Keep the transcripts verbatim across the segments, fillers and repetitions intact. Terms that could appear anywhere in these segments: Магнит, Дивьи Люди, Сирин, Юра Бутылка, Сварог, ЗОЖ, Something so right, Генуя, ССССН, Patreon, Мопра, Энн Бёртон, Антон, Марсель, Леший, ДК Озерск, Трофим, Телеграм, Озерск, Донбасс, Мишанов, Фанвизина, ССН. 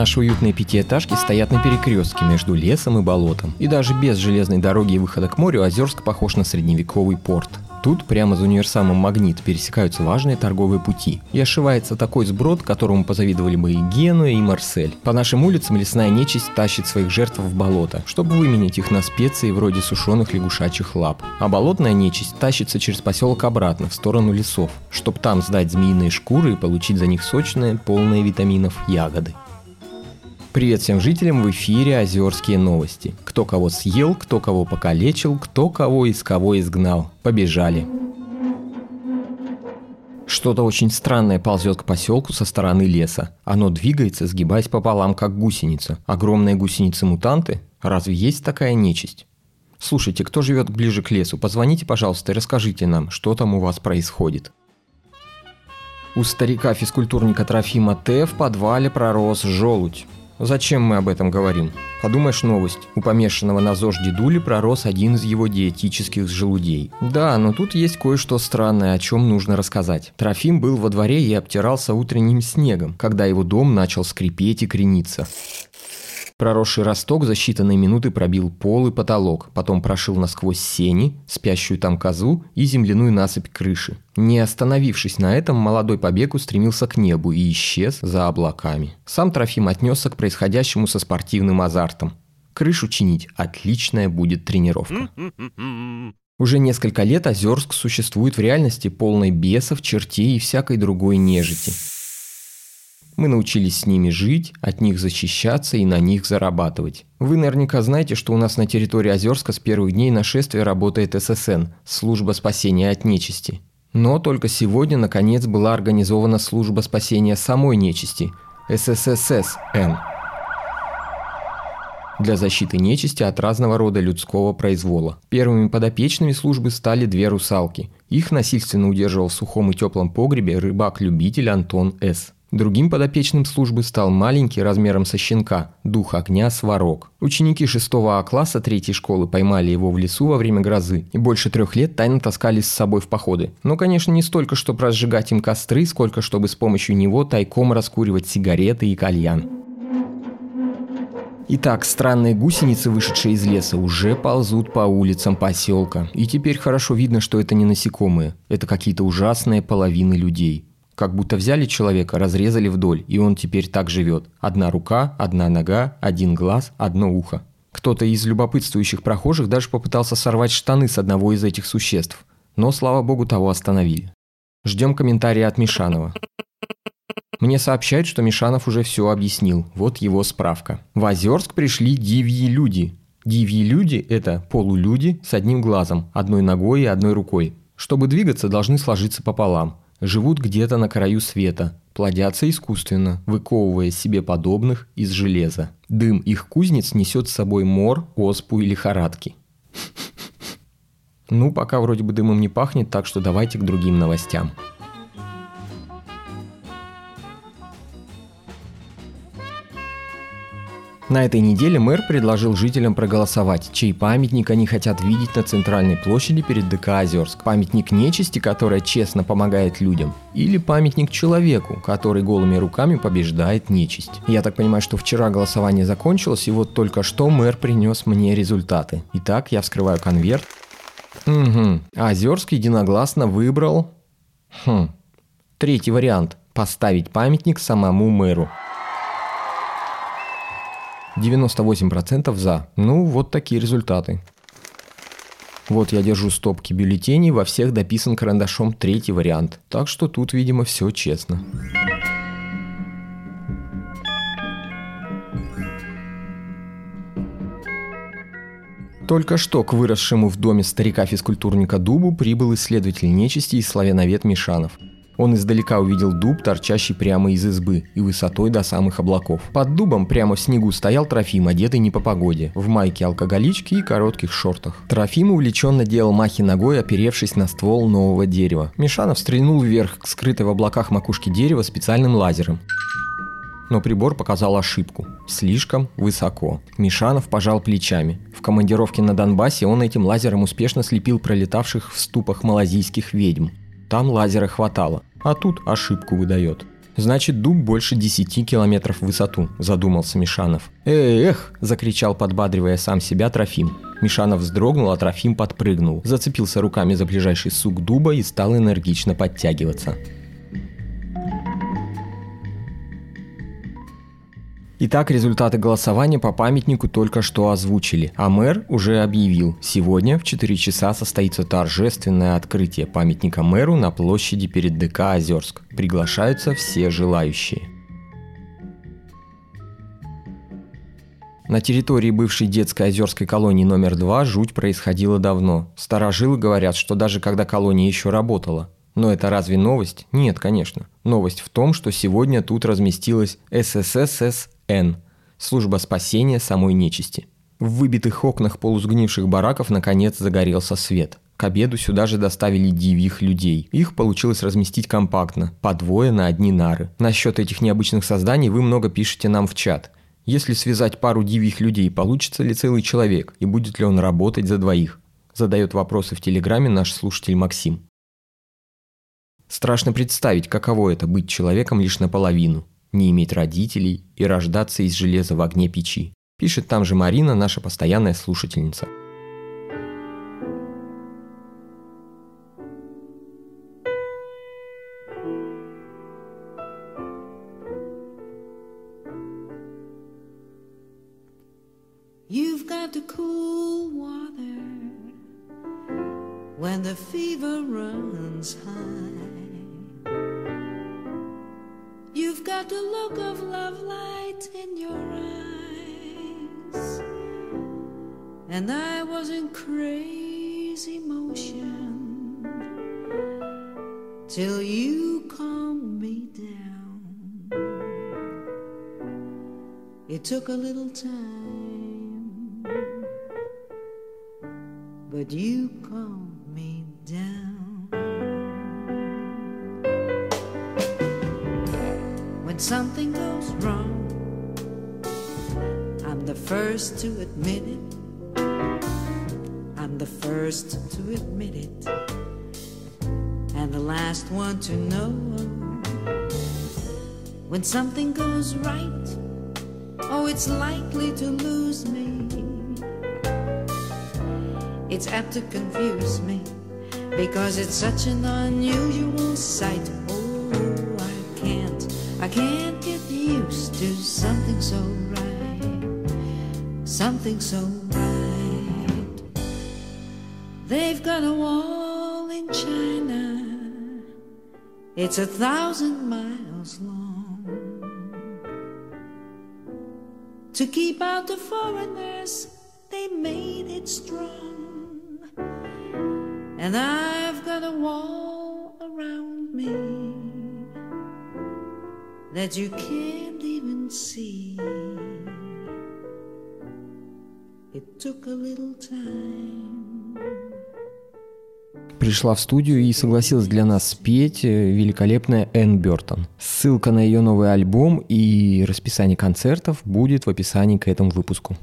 Наши уютные пятиэтажки стоят на перекрестке между лесом и болотом. И даже без железной дороги и выхода к морю Озерск похож на средневековый порт. Тут прямо за универсамом «Магнит» пересекаются важные торговые пути. И ошивается такой сброд, которому позавидовали бы и Генуя, и Марсель. По нашим улицам лесная нечисть тащит своих жертв в болото, чтобы выменять их на специи вроде сушеных лягушачьих лап. А болотная нечисть тащится через поселок обратно, в сторону лесов, чтобы там сдать змеиные шкуры и получить за них сочные, полные витаминов ягоды. Привет всем жителям, в эфире Озерские новости. Кто кого съел, кто кого покалечил, кто кого из кого изгнал. Побежали. Что-то очень странное ползет к поселку со стороны леса. Оно двигается, сгибаясь пополам, как гусеница. Огромные гусеницы-мутанты? Разве есть такая нечисть? Слушайте, кто живет ближе к лесу, позвоните, пожалуйста, и расскажите нам, что там у вас происходит. У старика-физкультурника Трофима Т. в подвале пророс желудь. Зачем мы об этом говорим? Подумаешь, новость. У помешанного на ЗОЖ дедули пророс один из его диетических желудей. Да, но тут есть кое-что странное, о чем нужно рассказать. Трофим был во дворе и обтирался утренним снегом, когда его дом начал скрипеть и крениться. Проросший росток за считанные минуты пробил пол и потолок, потом прошил насквозь сени, спящую там козу и земляную насыпь крыши. Не остановившись на этом, молодой побег устремился к небу и исчез за облаками. Сам Трофим отнесся к происходящему со спортивным азартом. Крышу чинить – отличная будет тренировка. Уже несколько лет Озерск существует в реальности полной бесов, чертей и всякой другой нежити. Мы научились с ними жить, от них защищаться и на них зарабатывать. Вы наверняка знаете, что у нас на территории Озерска с первых дней нашествия работает эс эс эн – служба спасения от нечисти. Но только сегодня, наконец, была организована служба спасения самой нечисти – эс эс эс эс эн. Для защиты нечисти от разного рода людского произвола. Первыми подопечными службы стали две русалки. Их насильственно удерживал в сухом и теплом погребе рыбак-любитель Антон С. Другим подопечным службы стал маленький, размером со щенка, дух огня Сварог. Ученики шестого А класса третьей школы поймали его в лесу во время грозы и больше трех лет тайно таскали с собой в походы. Но, конечно, не столько, чтобы разжигать им костры, сколько, чтобы с помощью него тайком раскуривать сигареты и кальян. Итак, странные гусеницы, вышедшие из леса, уже ползут по улицам поселка. И теперь хорошо видно, что это не насекомые. Это какие-то ужасные половины людей. Как будто взяли человека, разрезали вдоль, и он теперь так живет. Одна рука, одна нога, один глаз, одно ухо. Кто-то из любопытствующих прохожих даже попытался сорвать штаны с одного из этих существ. Но, слава богу, того остановили. Ждем комментария от Мишанова. Мне сообщают, что Мишанов уже все объяснил. Вот его справка. В Озерск пришли дивьи люди. Дивьи люди – это полулюди с одним глазом, одной ногой и одной рукой. Чтобы двигаться, должны сложиться пополам. Живут где-то на краю света, плодятся искусственно, выковывая себе подобных из железа. Дым их кузнец несет с собой мор, оспу и лихорадки. Ну, пока вроде бы дымом не пахнет, так что давайте к другим новостям. На этой неделе мэр предложил жителям проголосовать, чей памятник они хотят видеть на центральной площади перед ДК Озерск. Памятник нечисти, которая честно помогает людям, или памятник человеку, который голыми руками побеждает нечисть. Я так понимаю, что вчера голосование закончилось, и вот только что мэр принес мне результаты. Итак, я вскрываю конверт. Угу. Озерск единогласно выбрал... Хм. Третий вариант. Поставить памятник самому мэру. девяносто восемь процентов за. Ну, вот такие результаты. Вот я держу стопки бюллетеней, во всех дописан карандашом третий вариант. Так что тут, видимо, все честно. Только что к выросшему в доме старика-физкультурника дубу прибыл исследователь нечисти и славяновед Мишанов. Он издалека увидел дуб, торчащий прямо из избы и высотой до самых облаков. Под дубом прямо в снегу стоял Трофим, одетый не по погоде, в майке-алкоголичке и коротких шортах. Трофим увлеченно делал махи ногой, оперевшись на ствол нового дерева. Мишанов стрельнул вверх к скрытой в облаках макушке дерева специальным лазером. Но прибор показал ошибку. Слишком высоко. Мишанов пожал плечами. В командировке на Донбассе он этим лазером успешно слепил пролетавших в ступах малазийских ведьм. Там лазера хватало. А тут ошибку выдает. Значит, дуб больше десяти километров в высоту, задумался Мишанов. Эх, закричал, подбадривая сам себя, Трофим. Мишанов вздрогнул, а Трофим подпрыгнул, зацепился руками за ближайший сук дуба и стал энергично подтягиваться. Итак, результаты голосования по памятнику только что озвучили, а мэр уже объявил, сегодня в четыре часа состоится торжественное открытие памятника мэру на площади перед ДК Озерск. Приглашаются все желающие. На территории бывшей детской озерской колонии номер два жуть происходила давно. Старожилы говорят, что даже когда колония еще работала. Но это разве новость? Нет, конечно. Новость в том, что сегодня тут разместилась эс эс эс эн – служба спасения самой нечисти. В выбитых окнах полусгнивших бараков наконец загорелся свет. К обеду сюда же доставили дивьих людей. Их получилось разместить компактно, по двое на одни нары. Насчет этих необычных созданий вы много пишете нам в чат. Если связать пару дивьих людей, получится ли целый человек, и будет ли он работать за двоих? Задает вопросы в Телеграме наш слушатель Максим. Страшно представить, каково это быть человеком лишь наполовину, не иметь родителей и рождаться из железа в огне печи. Пишет там же Марина, наша постоянная слушательница. You've got the cool water when the fever runs high. You've got the look of love light in your eyes, and I was in crazy motion till you calmed me down. It took a little time, but you calmed me down. Something goes wrong, I'm the first to admit it, I'm the first to admit it, and the last one to know. When something goes right, oh, it's likely to lose me, it's apt to confuse me, because it's such an unusual sight. I can't get used to something so right, something so right. They've got a wall in China, it's a thousand miles long, to keep out the foreigners, they made it strong. And I've got a wall around me that you can't even see. It took a little time. Пришла в студию и согласилась для нас спеть великолепная Энн Бёртон. Ссылка на ее новый альбом и расписание концертов будет в описании к этому выпуску.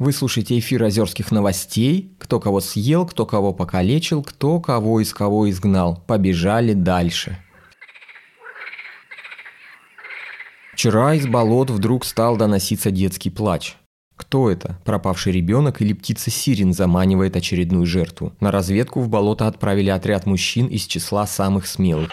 Вы слушаете эфир озерских новостей. Кто кого съел, кто кого покалечил, кто кого из кого изгнал. Побежали дальше. Вчера из болот вдруг стал доноситься детский плач. Кто это? Пропавший ребенок или птица Сирин заманивает очередную жертву? На разведку в болото отправили отряд мужчин из числа самых смелых.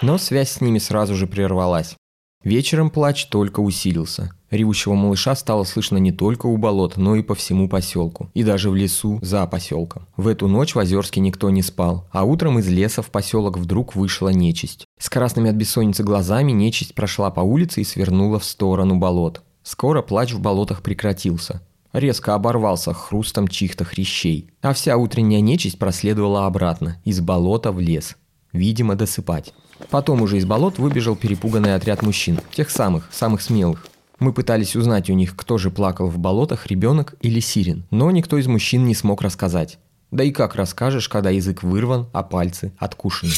Но связь с ними сразу же прервалась. Вечером плач только усилился. Ревущего малыша стало слышно не только у болот, но и по всему поселку. И даже в лесу за поселком. В эту ночь в Озерске никто не спал, а утром из леса в поселок вдруг вышла нечисть. С красными от бессонницы глазами нечисть прошла по улице и свернула в сторону болот. Скоро плач в болотах прекратился. Резко оборвался хрустом чьих-то хрящей. А вся утренняя нечисть проследовала обратно, из болота в лес. Видимо, досыпать. Потом уже из болот выбежал перепуганный отряд мужчин, тех самых, самых смелых. Мы пытались узнать у них, кто же плакал в болотах, ребенок или Сирин, но никто из мужчин не смог рассказать. Да и как расскажешь, когда язык вырван, а пальцы откушены.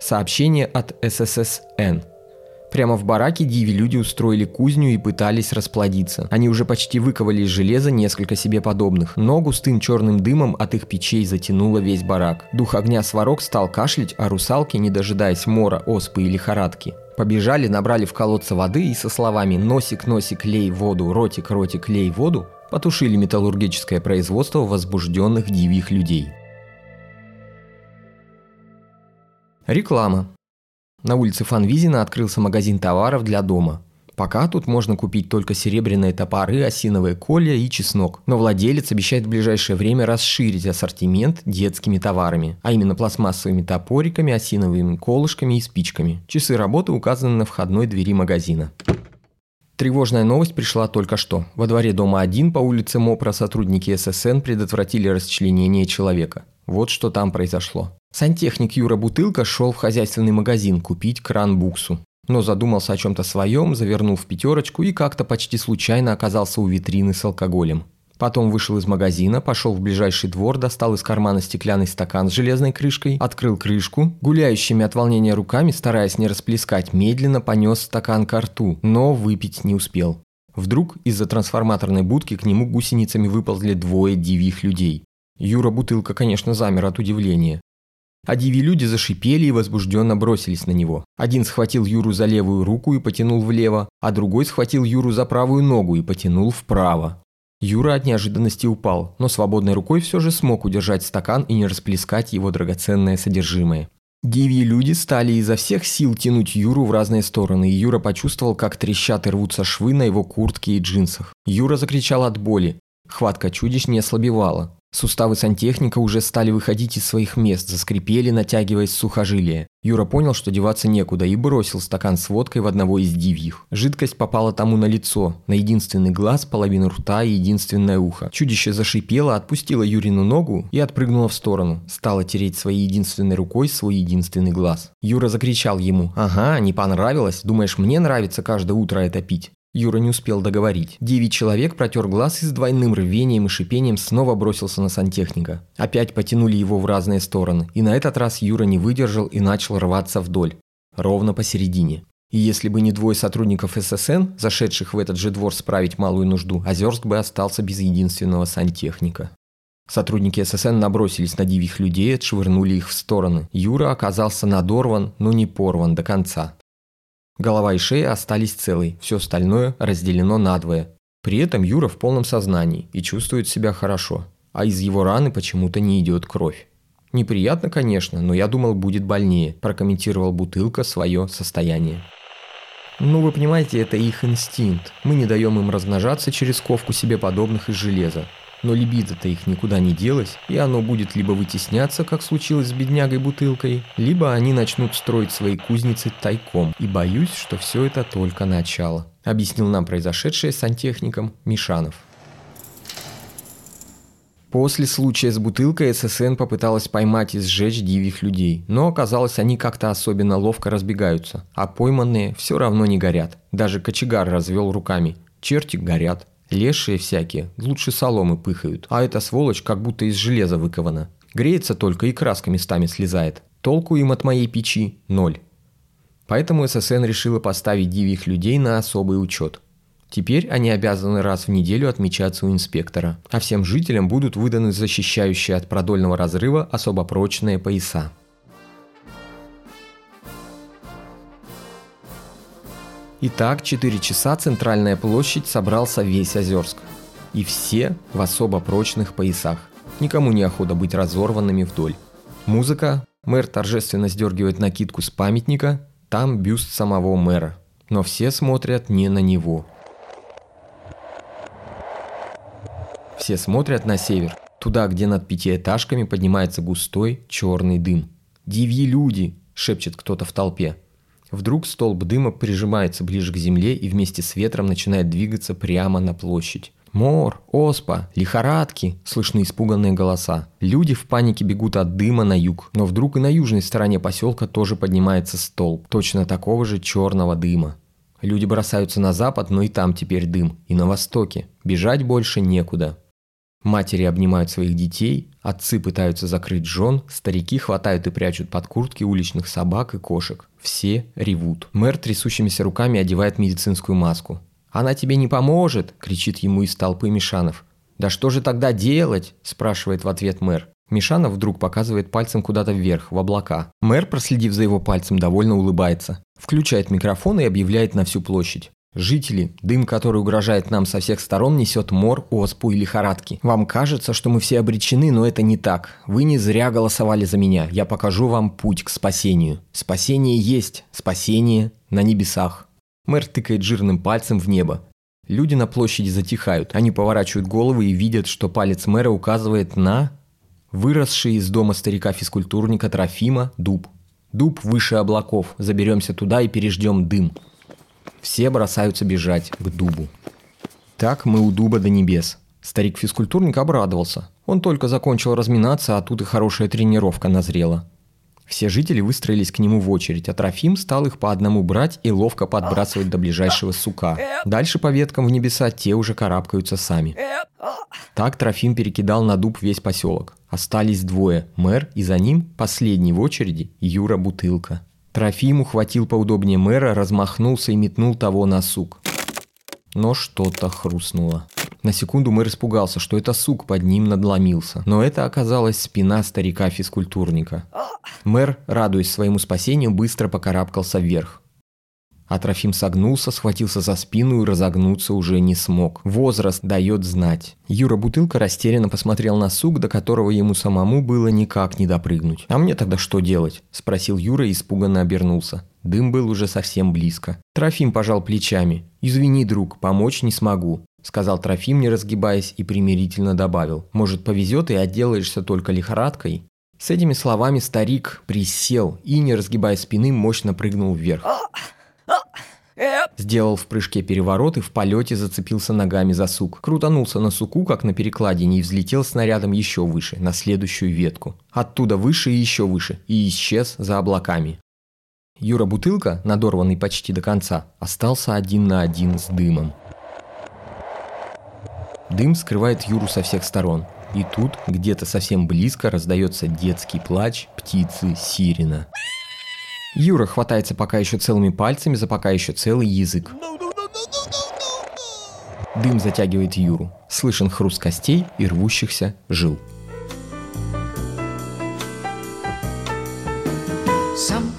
Сообщение от эс эс эс эн. Прямо в бараке Дивьи люди устроили кузню и пытались расплодиться. Они уже почти выковали из железа несколько себе подобных, но густым черным дымом от их печей затянуло весь барак. Дух огня Сварог стал кашлять, а русалки, не дожидаясь мора, оспы и лихорадки, побежали, набрали в колодце воды и со словами «носик-носик, лей воду, ротик-ротик, лей воду» потушили металлургическое производство возбужденных дивьих людей. Реклама. На улице Фанвизина открылся магазин товаров для дома. Пока тут можно купить только серебряные топоры, осиновые колья и чеснок. Но владелец обещает в ближайшее время расширить ассортимент детскими товарами, а именно пластмассовыми топориками, осиновыми колышками и спичками. Часы работы указаны на входной двери магазина. Тревожная новость пришла только что. Во дворе дома один по улице Мопра сотрудники эс эс эн предотвратили расчленение человека. Вот что там произошло. Сантехник Юра Бутылка шел в хозяйственный магазин купить кран-буксу, но задумался о чем-то своем, завернул в пятерочку и как-то почти случайно оказался у витрины с алкоголем. Потом вышел из магазина, пошел в ближайший двор, достал из кармана стеклянный стакан с железной крышкой, открыл крышку, гуляющими от волнения руками, стараясь не расплескать, медленно понес стакан ко рту, но выпить не успел. Вдруг из-за трансформаторной будки к нему гусеницами выползли двое дивьих людей. Юра Бутылка, конечно, замер от удивления. А дивьи-люди зашипели и возбужденно бросились на него. Один схватил Юру за левую руку и потянул влево, а другой схватил Юру за правую ногу и потянул вправо. Юра от неожиданности упал, но свободной рукой все же смог удержать стакан и не расплескать его драгоценное содержимое. Дивьи-люди стали изо всех сил тянуть Юру в разные стороны, и Юра почувствовал, как трещат и рвутся швы на его куртке и джинсах. Юра закричал от боли. Хватка чудищ не ослабевала. Суставы сантехника уже стали выходить из своих мест, заскрипели, натягиваясь сухожилия. Юра понял, что деваться некуда, и бросил стакан с водкой в одного из дивьих. Жидкость попала тому на лицо, на единственный глаз, половину рта и единственное ухо. Чудище зашипело, отпустило Юрину ногу и отпрыгнуло в сторону. Стало тереть своей единственной рукой свой единственный глаз. Юра закричал ему: «Ага, не понравилось? Думаешь, мне нравится каждое утро это пить?» Юра не успел договорить. Девять человек протер глаз и с двойным рвением и шипением снова бросился на сантехника. Опять потянули его в разные стороны, и на этот раз Юра не выдержал и начал рваться вдоль, ровно посередине. И если бы не двое сотрудников эс эс эн, зашедших в этот же двор справить малую нужду, Озерск бы остался без единственного сантехника. Сотрудники эс эс эн набросились на дивьих людей, отшвырнули их в стороны. Юра оказался надорван, но не порван до конца. Голова и шея остались целы, все остальное разделено надвое. При этом Юра в полном сознании и чувствует себя хорошо, а из его раны почему-то не идет кровь. «Неприятно, конечно, но я думал, будет больнее», – прокомментировал Бутылка свое состояние. «Ну, вы понимаете, это их инстинкт. Мы не даем им размножаться через ковку себе подобных из железа. Но либидо-то их никуда не делось, и оно будет либо вытесняться, как случилось с беднягой Бутылкой, либо они начнут строить свои кузницы тайком. И боюсь, что все это только начало», — объяснил нам произошедшее с сантехником Мишанов. После случая с Бутылкой эс эс эн попыталась поймать и сжечь дивьих людей, но оказалось, они как-то особенно ловко разбегаются, а пойманные все равно не горят. Даже кочегар развел руками: «Черти горят. Лешие всякие, лучше соломы пыхают, а эта сволочь как будто из железа выкована. Греется только и краска местами слезает. Толку им от моей печи ноль». Поэтому эс эс эн решила поставить дивьих людей на особый учет. Теперь они обязаны раз в неделю отмечаться у инспектора, а всем жителям будут выданы защищающие от продольного разрыва особо прочные пояса. Итак, четыре часа центральная площадь собрался весь Озерск. И все в особо прочных поясах. Никому не охота быть разорванными вдоль. Музыка. Мэр торжественно сдергивает накидку с памятника. Там бюст самого мэра. Но все смотрят не на него. Все смотрят на север. Туда, где над пятиэтажками поднимается густой черный дым. «Дивьи люди!» – шепчет кто-то в толпе. Вдруг столб дыма прижимается ближе к земле и вместе с ветром начинает двигаться прямо на площадь. «Мор! Оспа! Лихорадки!» – слышны испуганные голоса. Люди в панике бегут от дыма на юг, но вдруг и на южной стороне поселка тоже поднимается столб, точно такого же черного дыма. Люди бросаются на запад, но и там теперь дым, и на востоке. Бежать больше некуда. Матери обнимают своих детей, отцы пытаются закрыть жен, старики хватают и прячут под куртки уличных собак и кошек. Все ревут. Мэр трясущимися руками одевает медицинскую маску. «Она тебе не поможет!» – кричит ему из толпы Мишанов. «Да что же тогда делать?» – спрашивает в ответ мэр. Мишанов вдруг показывает пальцем куда-то вверх, в облака. Мэр, проследив за его пальцем, довольно улыбается. Включает микрофон и объявляет на всю площадь. «Жители, дым, который угрожает нам со всех сторон, несет мор, оспу и лихорадки. Вам кажется, что мы все обречены, но это не так. Вы не зря голосовали за меня. Я покажу вам путь к спасению. Спасение есть. Спасение на небесах». Мэр тыкает жирным пальцем в небо. Люди на площади затихают. Они поворачивают головы и видят, что палец мэра указывает на выросший из дома старика-физкультурника Трофима дуб. «Дуб выше облаков. Заберемся туда и переждем дым». Все бросаются бежать к дубу. Так мы у дуба до небес. Старик-физкультурник обрадовался. Он только закончил разминаться, а тут и хорошая тренировка назрела. Все жители выстроились к нему в очередь, а Трофим стал их по одному брать и ловко подбрасывать до ближайшего сука. Дальше по веткам в небеса те уже карабкаются сами. Так Трофим перекидал на дуб весь поселок. Остались двое – мэр и за ним последний в очереди Юра Бутылка. Трофим ухватил поудобнее мэра, размахнулся и метнул того на сук. Но что-то хрустнуло. На секунду мэр испугался, что это сук под ним надломился. Но это оказалась спина старика-физкультурника. Мэр, радуясь своему спасению, быстро покарабкался вверх. А Трофим согнулся, схватился за спину и разогнуться уже не смог. Возраст дает знать. Юра Бутылка растерянно посмотрел на сук, до которого ему самому было никак не допрыгнуть. «А мне тогда что делать?» – спросил Юра и испуганно обернулся. Дым был уже совсем близко. Трофим пожал плечами. «Извини, друг, помочь не смогу», – сказал Трофим, не разгибаясь, и примирительно добавил. «Может, повезет и отделаешься только лихорадкой?» С этими словами старик присел и, не разгибая спины, мощно прыгнул вверх. Сделал в прыжке переворот и в полете зацепился ногами за сук. Крутанулся на суку, как на перекладине, и взлетел снарядом еще выше, на следующую ветку. Оттуда выше и еще выше, и исчез за облаками. Юра Бутылка, надорванный почти до конца, остался один на один с дымом. Дым скрывает Юру со всех сторон. И тут, где-то совсем близко, раздается детский плач птицы Сирина. Юра хватается пока еще целыми пальцами за пока еще целый язык. Дым затягивает Юру. Слышен хруст костей и рвущихся жил. Some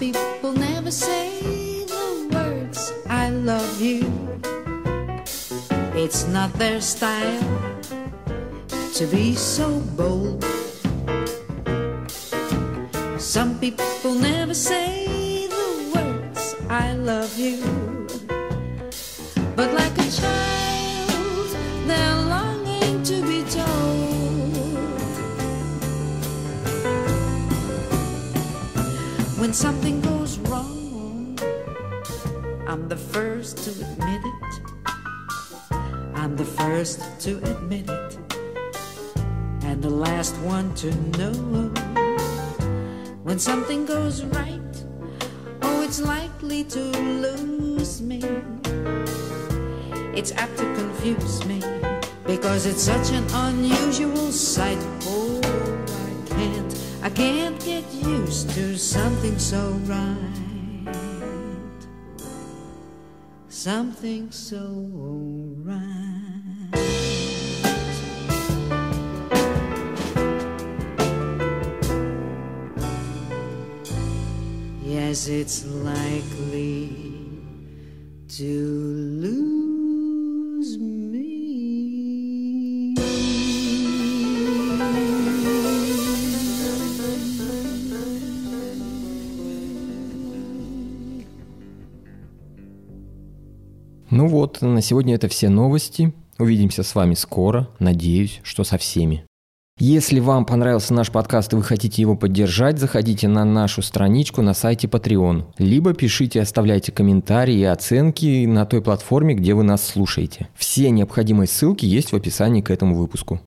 people never say the words I love you. It's not their style to be so bold. Some people never say I love you, but like a child, they're longing to be told. When something goes wrong, I'm the first to admit it. I'm the first to admit it, and the last one to know. When something goes right, it's likely to lose me. It's apt to confuse me because it's such an unusual sight. Oh, I can't, I can't get used to something so right. Something so right. Yes, it's likely to lose me. Ну вот, на сегодня это все новости. Увидимся с вами скоро. Надеюсь, что со всеми. Если вам понравился наш подкаст и вы хотите его поддержать, заходите на нашу страничку на сайте Patreon, либо пишите, оставляйте комментарии и оценки на той платформе, где вы нас слушаете. Все необходимые ссылки есть в описании к этому выпуску.